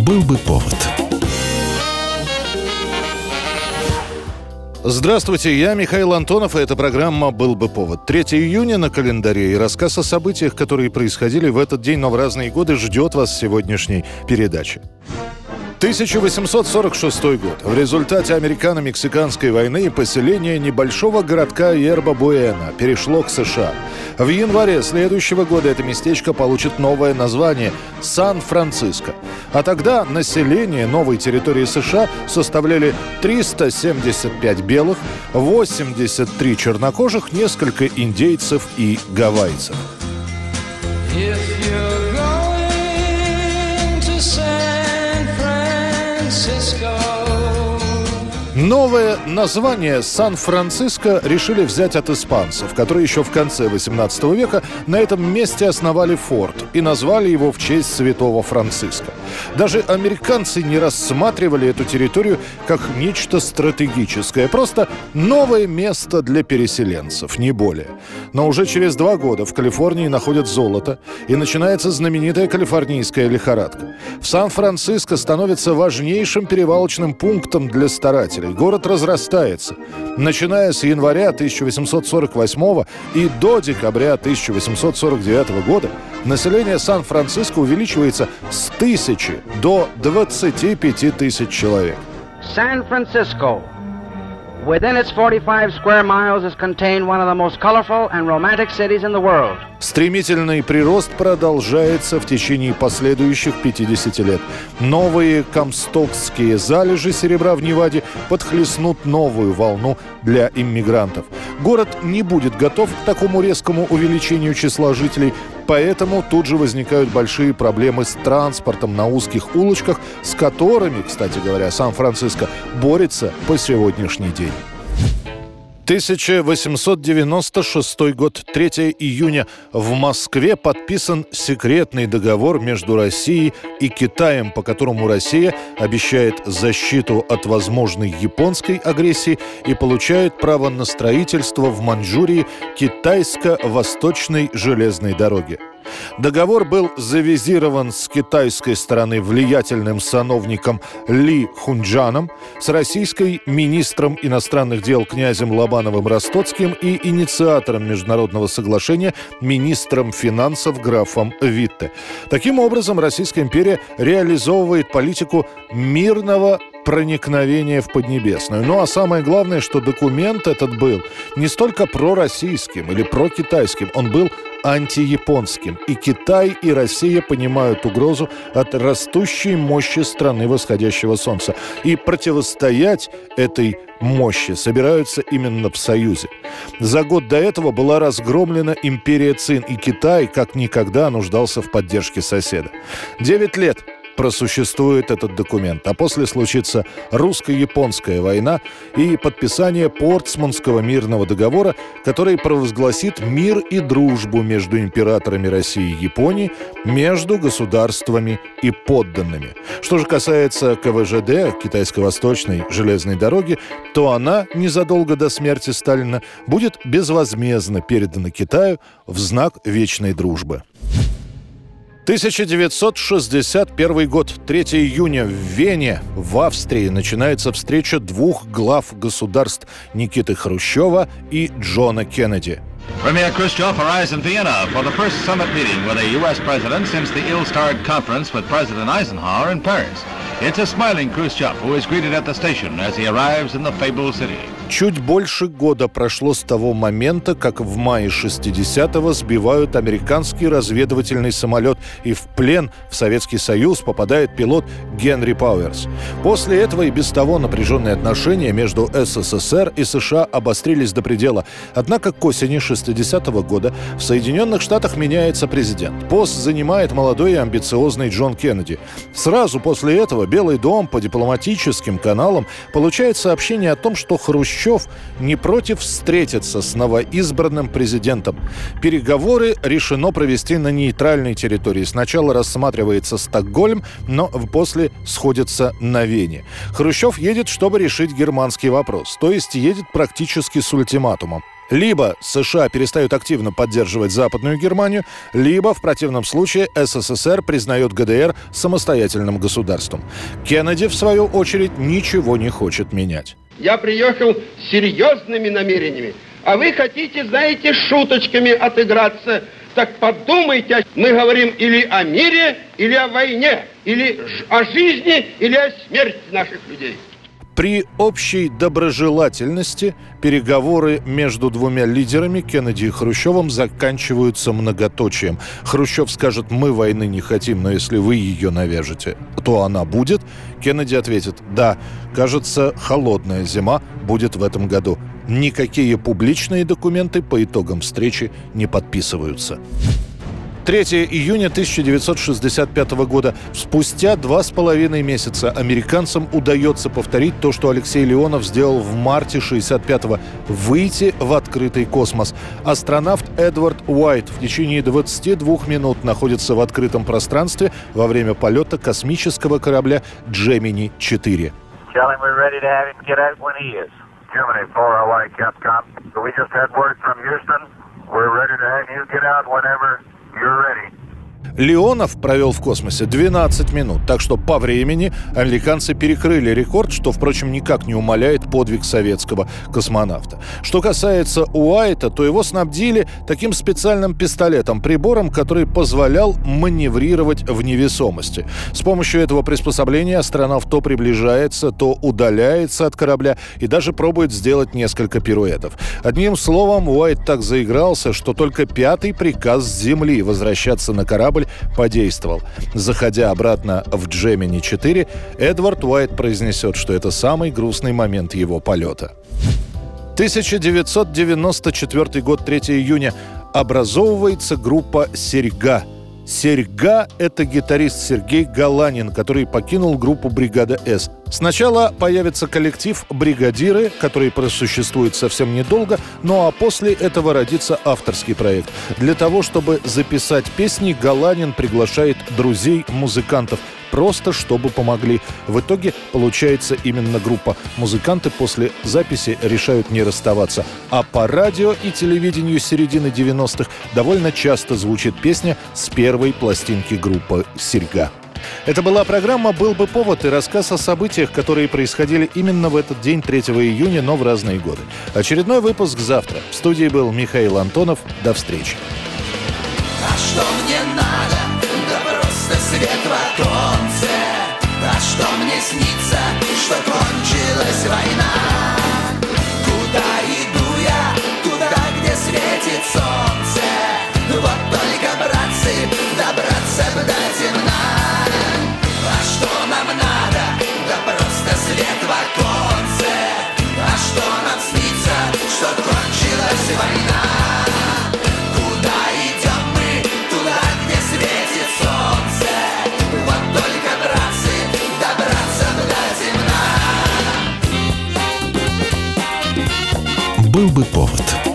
Был бы повод. Здравствуйте, я Михаил Антонов, и эта программа «Был бы повод». 3 июня на календаре, и рассказ о событиях, которые происходили в этот день, но в разные годы, ждет вас в сегодняшней передаче. 1846 год. В результате американо-мексиканской войны поселение небольшого городка Иерба-Буэна перешло к США. В январе следующего года это местечко получит новое название – Сан-Франциско. А тогда население новой территории США составляли 375 белых, 83 чернокожих, несколько индейцев и гавайцев. Новое название Сан-Франциско решили взять от испанцев, которые еще в конце XVIII века на этом месте основали форт и назвали его в честь святого Франциска. Даже американцы не рассматривали эту территорию как нечто стратегическое, просто новое место для переселенцев, не более. Но уже через 2 года в Калифорнии находят золото, и начинается знаменитая калифорнийская лихорадка. В Сан-Франциско становится важнейшим перевалочным пунктом для старателей. Город разрастается. Начиная с января 1848 и до декабря 1849 года население Сан-Франциско увеличивается с 1000 до 25 тысяч человек. Сан-Франциско. Within its 45 square miles is contained one of the most colorful and romantic cities in the world. Стремительный прирост продолжается в течение последующих 50 лет. Новые комстокские залежи серебра в Неваде подхлестнут новую волну для иммигрантов. Город не будет готов к такому резкому увеличению числа жителей, поэтому тут же возникают большие проблемы с транспортом на узких улочках, с которыми, кстати говоря, Сан-Франциско борется по сегодняшний день. 1896 год, 3 июня. В Москве подписан секретный договор между Россией и Китаем, по которому Россия обещает защиту от возможной японской агрессии и получает право на строительство в Маньчжурии китайско-восточной железной дороги. Договор был завизирован с китайской стороны влиятельным сановником Ли Хунджаном, с российской — министром иностранных дел князем Лобановым-Ростоцким и инициатором международного соглашения министром финансов графом Витте. Таким образом, Российская империя реализовывает политику мирного проникновение в Поднебесную. Ну а самое главное, что документ этот был не столько пророссийским или прокитайским, он был антияпонским. И Китай, и Россия понимают угрозу от растущей мощи страны восходящего солнца. И противостоять этой мощи собираются именно в союзе. За год до этого была разгромлена империя Цин, и Китай как никогда нуждался в поддержке соседа. 9 лет просуществует этот документ, а после случится русско-японская война и подписание Портсмутского мирного договора, который провозгласит мир и дружбу между императорами России и Японии, между государствами и подданными. Что же касается КВЖД, китайско-восточной железной дороги, то она незадолго до смерти Сталина будет безвозмездно передана Китаю в знак вечной дружбы. 1961 год, 3 июня, в Вене, в Австрии, начинается встреча 2 глав государств – Никиты Хрущева и Джона Кеннеди. Premier Khrushchev arrives in Vienna for the first summit meeting with a U.S. president since the ill-starred conference with President Eisenhower in Paris. It's a smiling Khrushchev who is greeted at the station as he arrives in the fabled city. Чуть больше года прошло с того момента, как в мае 60-го сбивают американский разведывательный самолет, и в плен в Советский Союз попадает пилот Генри Пауэрс. После этого и без того напряженные отношения между СССР и США обострились до предела. Однако к осени 60-го года в Соединенных Штатах меняется президент. Пост занимает молодой и амбициозный Джон Кеннеди. Сразу после этого Белый дом по дипломатическим каналам получает сообщение о том, что Хрущев не против встретиться с новоизбранным президентом. Переговоры решено провести на нейтральной территории. Сначала рассматривается Стокгольм, но после сходится на Вене. Хрущев едет, чтобы решить германский вопрос, то есть едет практически с ультиматумом. Либо США перестают активно поддерживать Западную Германию, либо, в противном случае, СССР признает ГДР самостоятельным государством. Кеннеди, в свою очередь, ничего не хочет менять. Я приехал с серьезными намерениями, а вы хотите, знаете, шуточками отыграться. Так подумайте, мы говорим или о мире, или о войне, или о жизни, или о смерти наших людей. При общей доброжелательности переговоры между двумя лидерами, Кеннеди и Хрущевым, заканчиваются многоточием. Хрущев скажет: мы войны не хотим, но если вы ее навяжете, то она будет. Кеннеди ответит: да, кажется, холодная зима будет в этом году. Никакие публичные документы по итогам встречи не подписываются. 3 июня 1965 года. Спустя 2,5 месяца американцам удается повторить то, что Алексей Леонов сделал в марте 1965-го – выйти в открытый космос. Астронавт Эдвард Уайт в течение 22 минут находится в открытом пространстве во время полета космического корабля «Джемини-4». Леонов провел в космосе 12 минут, так что по времени американцы перекрыли рекорд, что, впрочем, никак не умаляет подвиг советского космонавта. Что касается Уайта, то его снабдили таким специальным пистолетом, прибором, который позволял маневрировать в невесомости. С помощью этого приспособления астронавт то приближается, то удаляется от корабля и даже пробует сделать несколько пируэтов. Одним словом, Уайт так заигрался, что только 5-й приказ с Земли возвращаться на корабль подействовал. Заходя обратно в «Джемини-4», Эдвард Уайт произнесет, что это самый грустный момент его полета. 1994 год, 3 июня. Образовывается группа «Серьга». «Серьга» — это гитарист Сергей Галанин, который покинул группу «Бригада С». Сначала появится коллектив «Бригадиры», который просуществует совсем недолго, ну а после этого родится авторский проект. Для того, чтобы записать песни, Галанин приглашает друзей-музыкантов, просто чтобы помогли. В итоге получается именно группа. Музыканты после записи решают не расставаться. А по радио и телевидению середины 90-х довольно часто звучит песня с первой пластинки группы «Серьга». Это была программа «Был бы повод» и рассказ о событиях, которые происходили именно в этот день, 3 июня, но в разные годы. Очередной выпуск завтра. В студии был Михаил Антонов. До встречи. А что мне надо? Да просто свет в оконце. А что мне снится? Что кончилась война? Куда иду я? Туда, где светит солнце. Вот только, братцы, добраться бы до темна. Свет в оконце, а что нам снится, что кончилась война? Куда идем мы, туда, где светит солнце? Вот только, братцы, добраться до темна. Был бы повод.